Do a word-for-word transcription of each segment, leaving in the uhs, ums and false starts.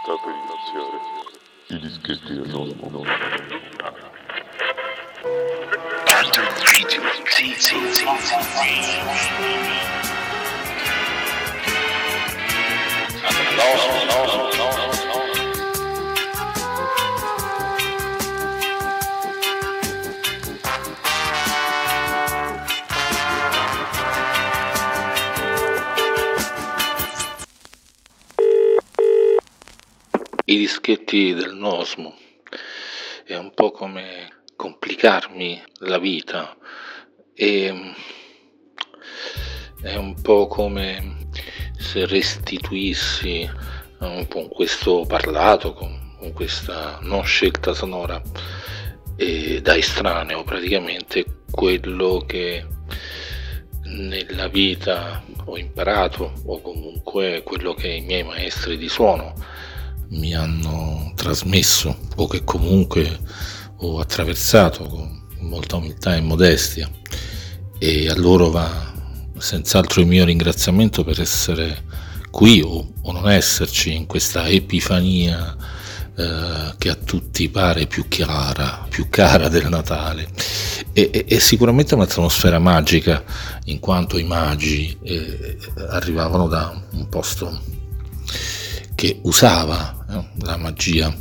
Sta per iniziare i dischetti del Nosmo. No, no, no, no. I dischetti del Nosmo è un po' come complicarmi la vita, e è un po' come se restituissi un po' questo parlato, con questa non scelta sonora e da estraneo praticamente quello che nella vita ho imparato, o comunque quello che i miei maestri di suono mi hanno trasmesso, o che comunque ho attraversato con molta umiltà e modestia, e a loro va senz'altro il mio ringraziamento per essere qui o, o non esserci in questa epifania eh, che a tutti pare più chiara, più cara del Natale. E, e, e sicuramente un'atmosfera magica, in quanto i magi eh, arrivavano da un posto che usava eh, la magia,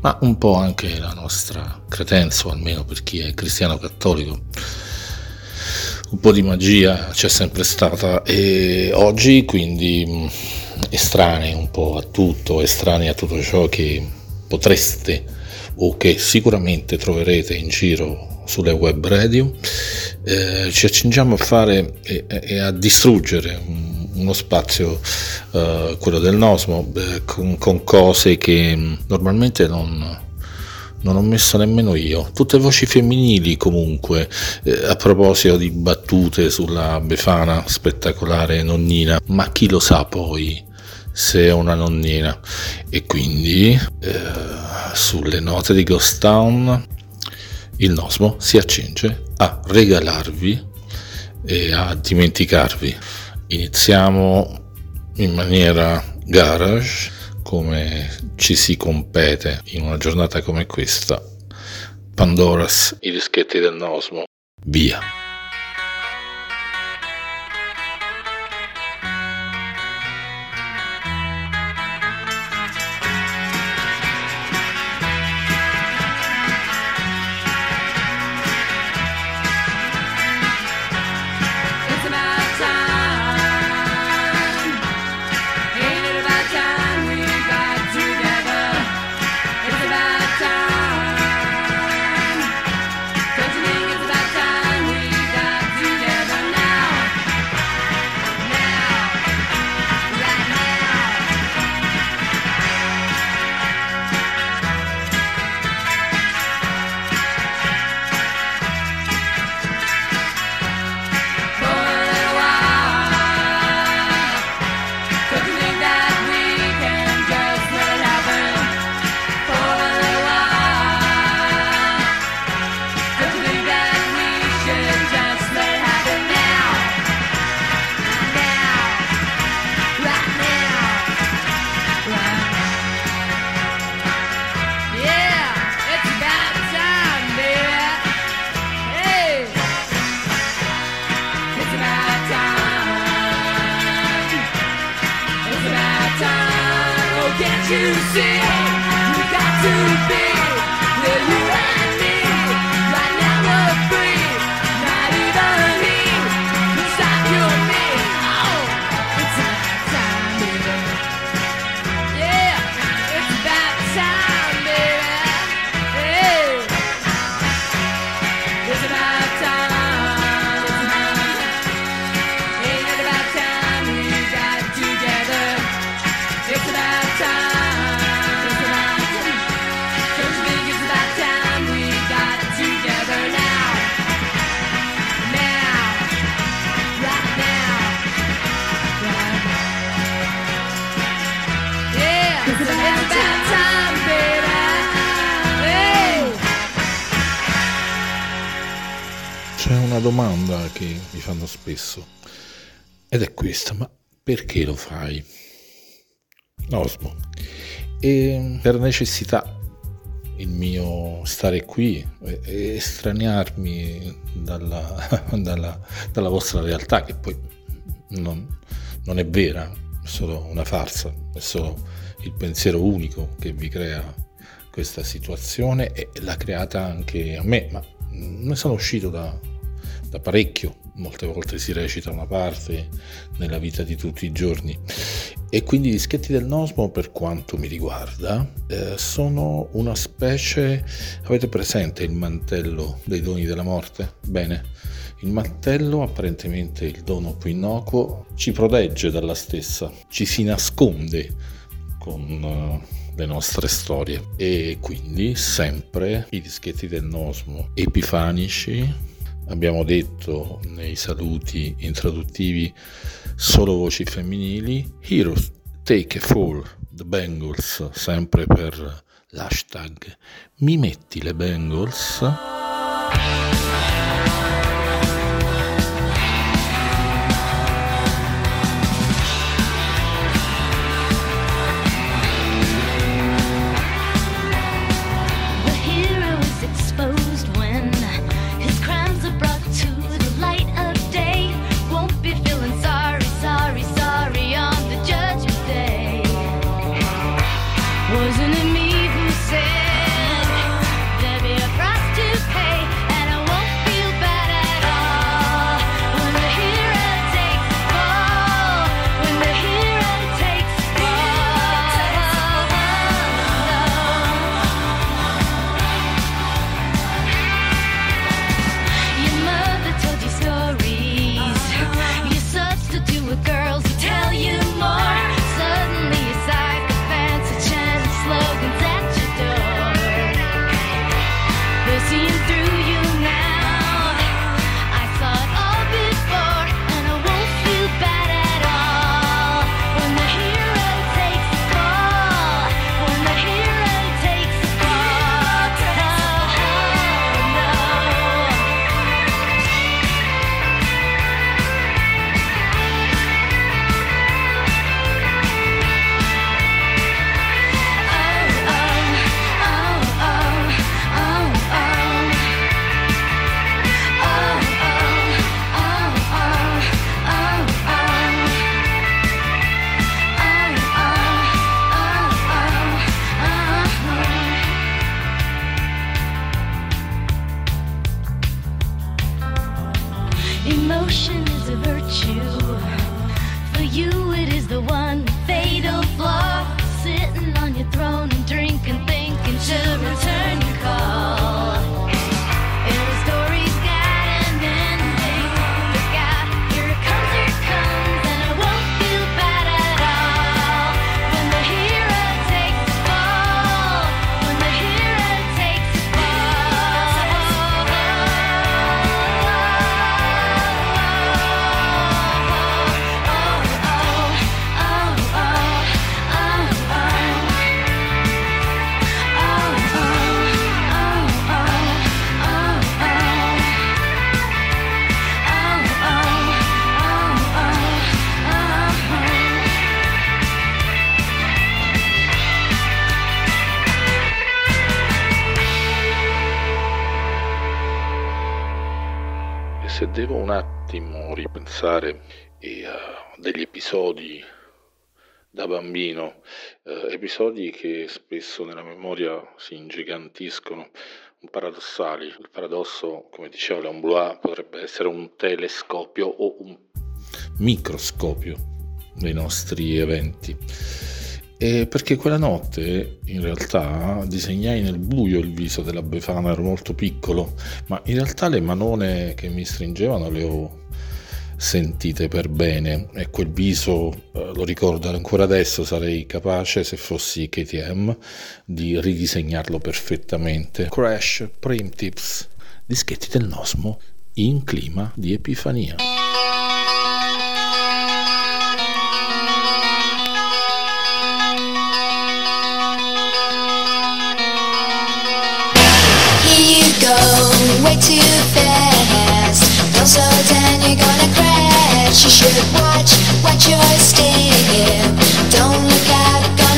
ma un po' anche la nostra credenza, o almeno per chi è cristiano cattolico, un po' di magia c'è sempre stata, e oggi quindi estranei un po' a tutto, estranei a tutto ciò che potreste o che sicuramente troverete in giro sulle web radio, eh, ci accingiamo a fare e, e a distruggere uno spazio, eh, quello del Nosmo, beh, con, con cose che normalmente non, non ho messo nemmeno io, tutte voci femminili comunque, eh, a proposito di battute sulla befana spettacolare nonnina, ma chi lo sa poi se è una nonnina. E quindi eh, sulle note di Ghost Town il Nosmo si accinge a regalarvi e a dimenticarvi. Iniziamo in maniera garage, come ci si compete in una giornata come questa. Pandora's, i dischetti del Nosmo, via. Domanda che mi fanno spesso, ed è questa: ma perché lo fai? Nosmo. E per necessità il mio stare qui e estraniarmi dalla, dalla, dalla vostra realtà, che poi non, non è vera, è solo una farsa, è solo il pensiero unico che vi crea questa situazione, e l'ha creata anche a me, ma ne sono uscito da, da parecchio. Molte volte si recita una parte nella vita di tutti i giorni, e quindi i dischetti del Nosmo, per quanto mi riguarda, eh, sono una specie. Avete presente il mantello dei doni della morte? Bene, il mantello, apparentemente il dono più innocuo, ci protegge dalla stessa, ci si nasconde con eh, le nostre storie, e quindi sempre i dischetti del Nosmo epifanici. Abbiamo detto nei saluti introduttivi, solo voci femminili, Heroes Take a Fall, The Bangles, sempre per l'hashtag Mi metti le Bangles. Devo un attimo ripensare eh, degli episodi da bambino, eh, episodi che spesso nella memoria si ingigantiscono, un paradossali. Il paradosso, come diceva Léon Bloy, potrebbe essere un telescopio o un microscopio dei nostri eventi. E perché quella notte in realtà disegnai nel buio il viso della Befana, ero molto piccolo, ma in realtà le manone che mi stringevano le ho sentite per bene, e quel viso eh, lo ricordo ancora adesso. Sarei capace, se fossi K T M, di ridisegnarlo perfettamente. Crash, Primitives, dischetti del Nosmo in clima di Epifania. Way too fast, feel so down, you're gonna crash. You should watch, watch your step. Don't look out,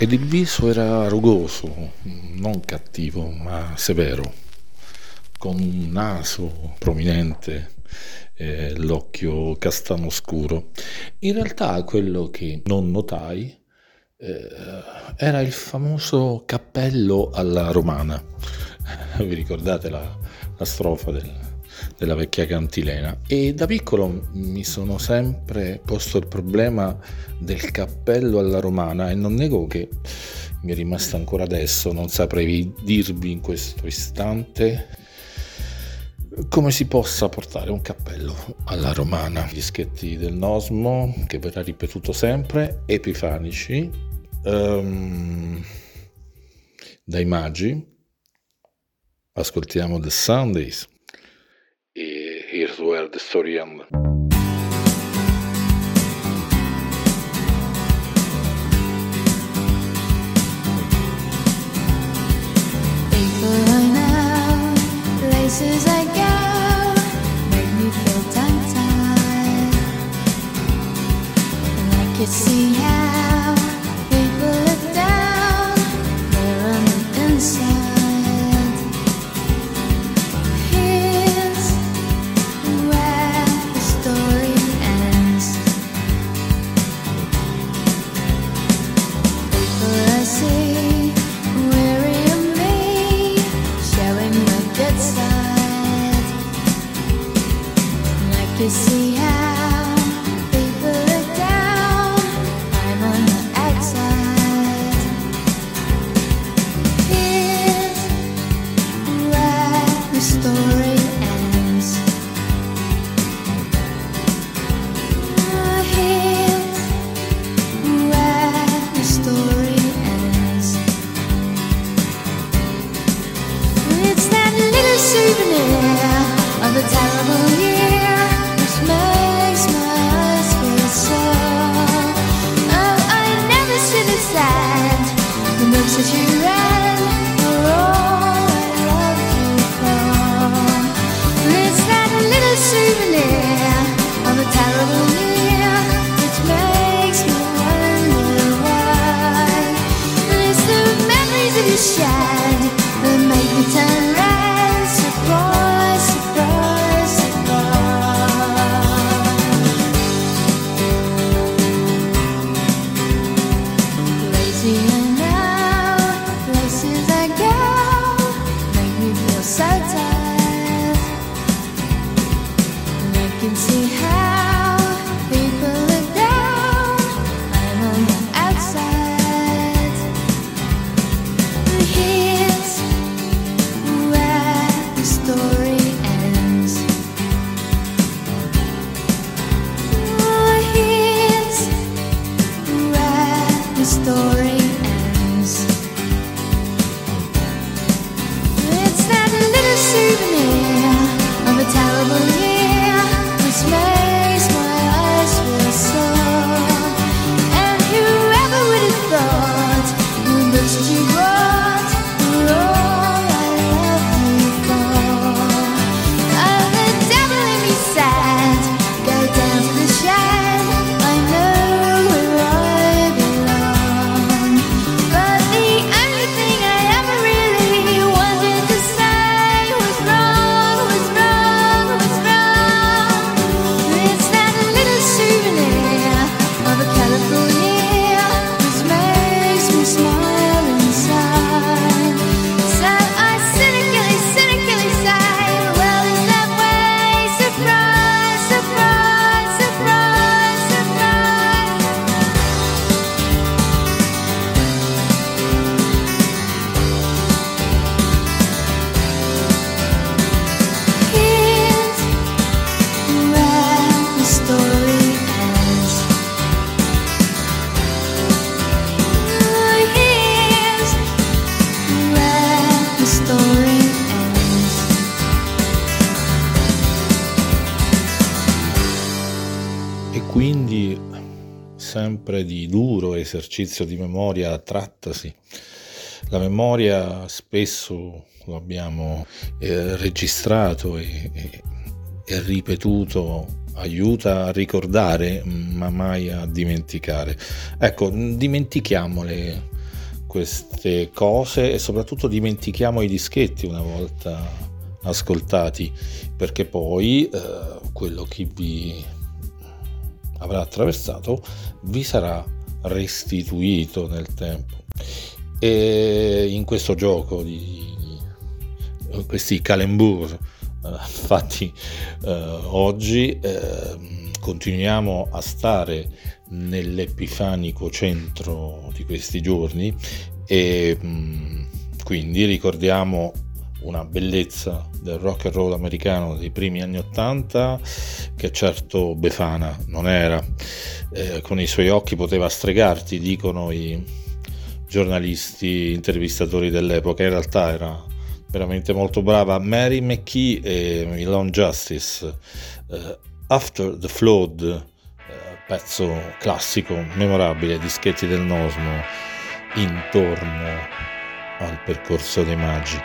ed il viso era rugoso, non cattivo ma severo, con un naso prominente e l'occhio castano scuro. In realtà quello che non notai eh, era il famoso cappello alla romana. Vi ricordate la, la strofa del della vecchia cantilena? E da piccolo mi sono sempre posto il problema del cappello alla romana e non nego che mi è rimasto ancora adesso. Non saprei dirvi in questo istante come si possa portare un cappello alla romana. Gli schetti del Nosmo, che verrà ripetuto sempre, epifanici, um, dai magi. Ascoltiamo The Sundays. Here's where the story ends. People I know, places I go, make me feel tongue-tied. And I could see how people look down, they're on the inside. You see how people are down, I'm on the outside. Here's where the story ends. Here's where the story ends. It's that little souvenir of a terrible year. That you ran for all I loved you for. It's that little souvenir of a terrible year which makes me wonder why. And it's the memories that you shed that make me turn red. Surprise, surprise, surprise. Lazy. Sempre di duro esercizio di memoria trattasi. La memoria spesso lo abbiamo eh, registrato e, e, e ripetuto, aiuta a ricordare ma mai a dimenticare. Ecco, dimentichiamole queste cose e soprattutto dimentichiamo i dischetti una volta ascoltati, perché poi eh, quello che vi avrà attraversato vi sarà restituito nel tempo. E in questo gioco di questi calembour eh, fatti eh, oggi eh, continuiamo a stare nell'epifanico centro di questi giorni e mh, quindi ricordiamo una bellezza del rock and roll americano dei primi anni ottanta che certo Befana non era, eh, con i suoi occhi poteva stregarti, dicono i giornalisti intervistatori dell'epoca. In realtà era veramente molto brava. Maria McKee e Lone Justice, eh, After the Flood, eh, pezzo classico, memorabile, dischetti del Nosmo intorno al percorso dei Magi.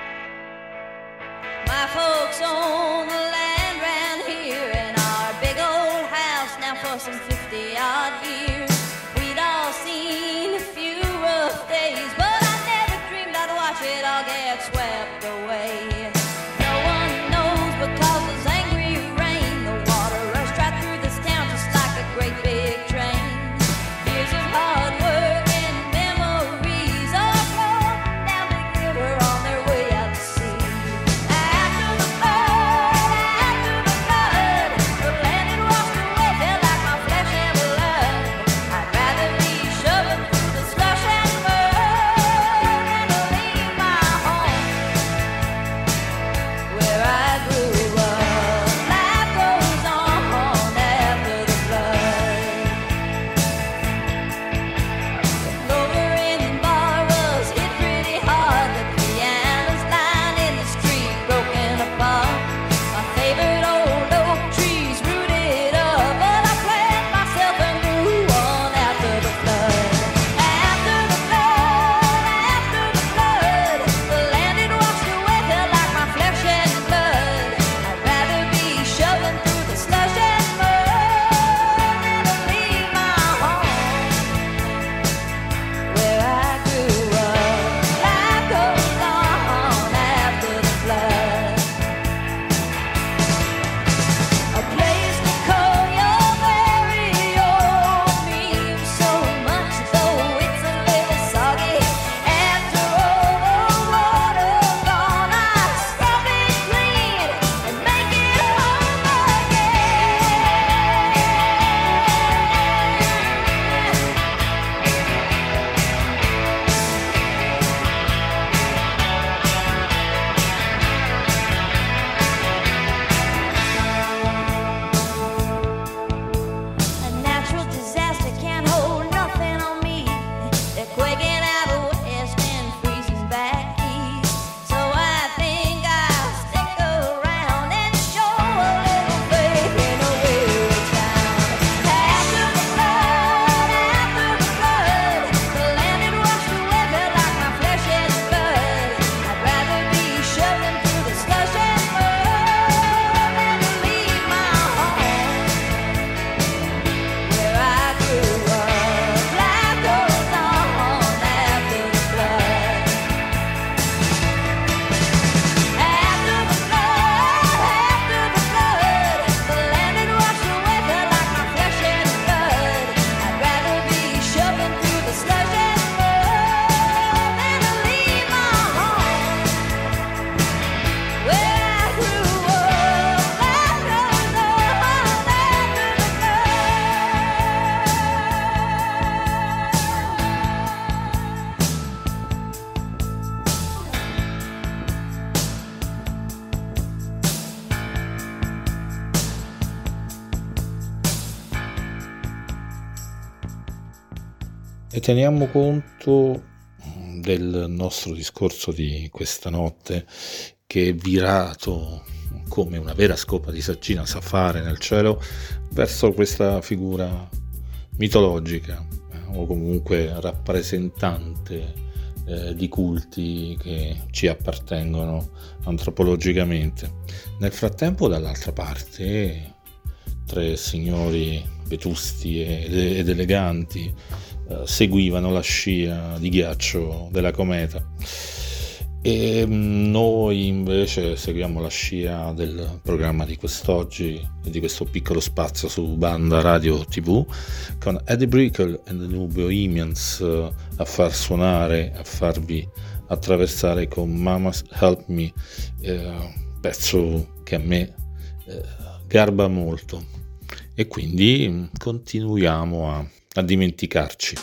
Teniamo conto del nostro discorso di questa notte, che è virato come una vera scopa di saccina sa fare nel cielo verso questa figura mitologica eh, o comunque rappresentante eh, di culti che ci appartengono antropologicamente. Nel frattempo dall'altra parte tre signori vetusti ed eleganti eh, seguivano la scia di ghiaccio della cometa, e noi invece seguiamo la scia del programma di quest'oggi, di questo piccolo spazio su Banda Radio tivù, con Eddie Brickle and the New Bohemians a far suonare, a farvi attraversare con Mama Help Me, eh, pezzo che a me eh, garba molto, e quindi continuiamo a, a dimenticarci.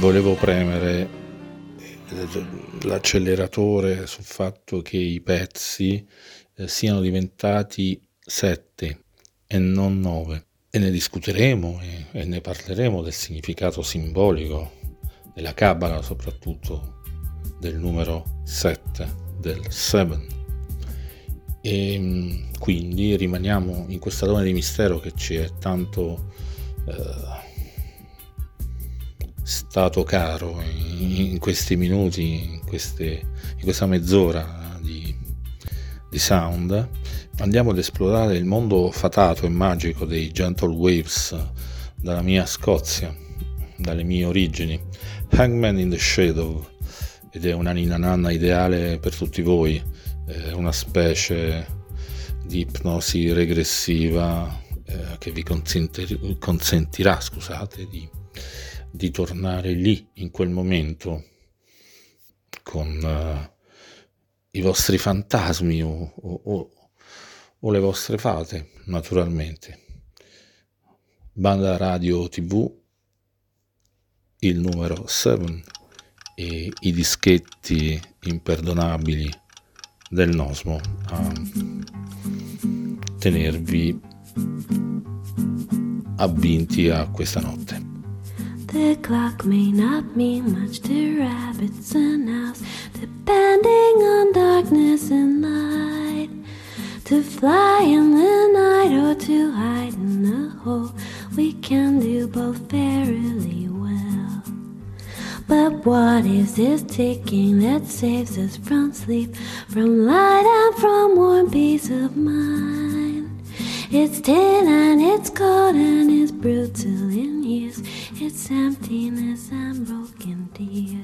Volevo premere l'acceleratore sul fatto che i pezzi siano diventati sette e non nove, e ne discuteremo e ne parleremo del significato simbolico della Kabbalah, soprattutto del numero sette, del seven. E quindi rimaniamo in questa zona di mistero che ci è tanto eh, stato caro in questi minuti, in, queste, in questa mezz'ora di, di sound. Andiamo ad esplorare il mondo fatato e magico dei Gentle Waves dalla mia Scozia, dalle mie origini. Hangman in the Shadow, ed è una ninna nanna ideale per tutti voi, è una specie di ipnosi regressiva eh, che vi consentir- consentirà, scusate, di, di tornare lì in quel momento con eh, i vostri fantasmi o, o, o le vostre fate, naturalmente. Banda Radio tivù, il numero sette e i dischetti imperdonabili del Nosmo a tenervi abbinti a questa notte. The clock may not mean much to rabbits and owls, depending on darkness and light, to fly in the night or to hide in a hole. We can do both fairly well. But what is this ticking that saves us from sleep, from light and from warm peace of mind? It's tin and it's cold and it's brutal in use. It's emptiness and broken tears.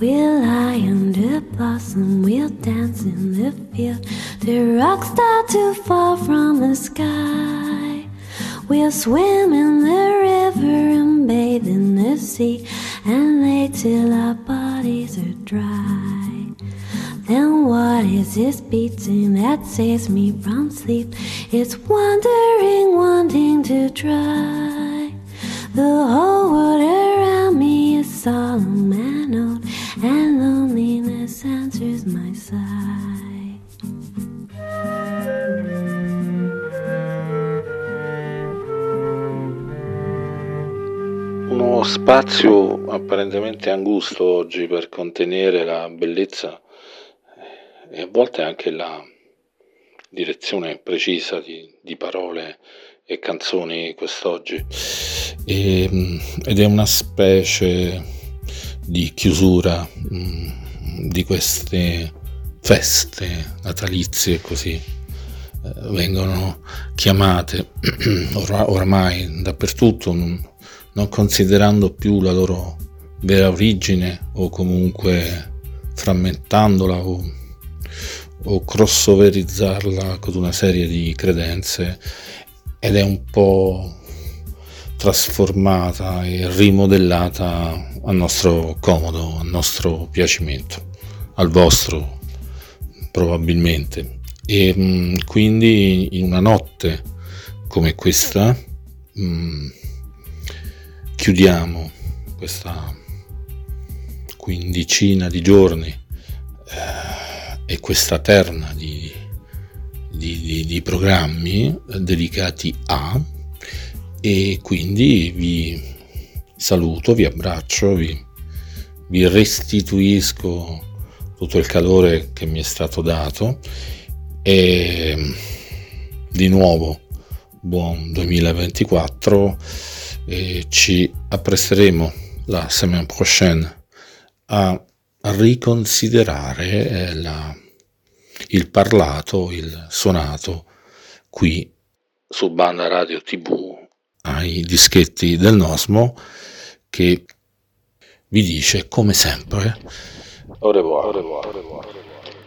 We'll lie under blossom, we'll dance in the field, the rocks start to fall from the sky. We'll swim in the river and bathe in the sea, and lay till our bodies are dry. Then what is this beating that saves me from sleep? It's wandering, wanting to try. The whole world around me is solemn and old, and loneliness answers my sigh. Uno spazio apparentemente angusto oggi per contenere la bellezza e a volte anche la direzione precisa di, di parole e canzoni quest'oggi, e, ed è una specie di chiusura mh, di queste feste natalizie, così eh, vengono chiamate or- oramai dappertutto, non, non considerando più la loro vera origine o comunque frammentandola o, o crossoverizzarla con una serie di credenze, ed è un po' trasformata e rimodellata a nostro comodo, a nostro piacimento, al vostro probabilmente. E mh, quindi in una notte come questa mh, chiudiamo questa quindicina di giorni eh, e questa terna di, di, di, di programmi dedicati a, e quindi vi saluto, vi abbraccio, vi, vi restituisco tutto il calore che mi è stato dato, e di nuovo buon duemilaventiquattro, e ci appresteremo la semaine prochaine a riconsiderare la, il parlato, il suonato qui su Banda Radio tivù ai dischetti del Nosmo, che vi dice come sempre au revoir, au revoir, au revoir, au revoir.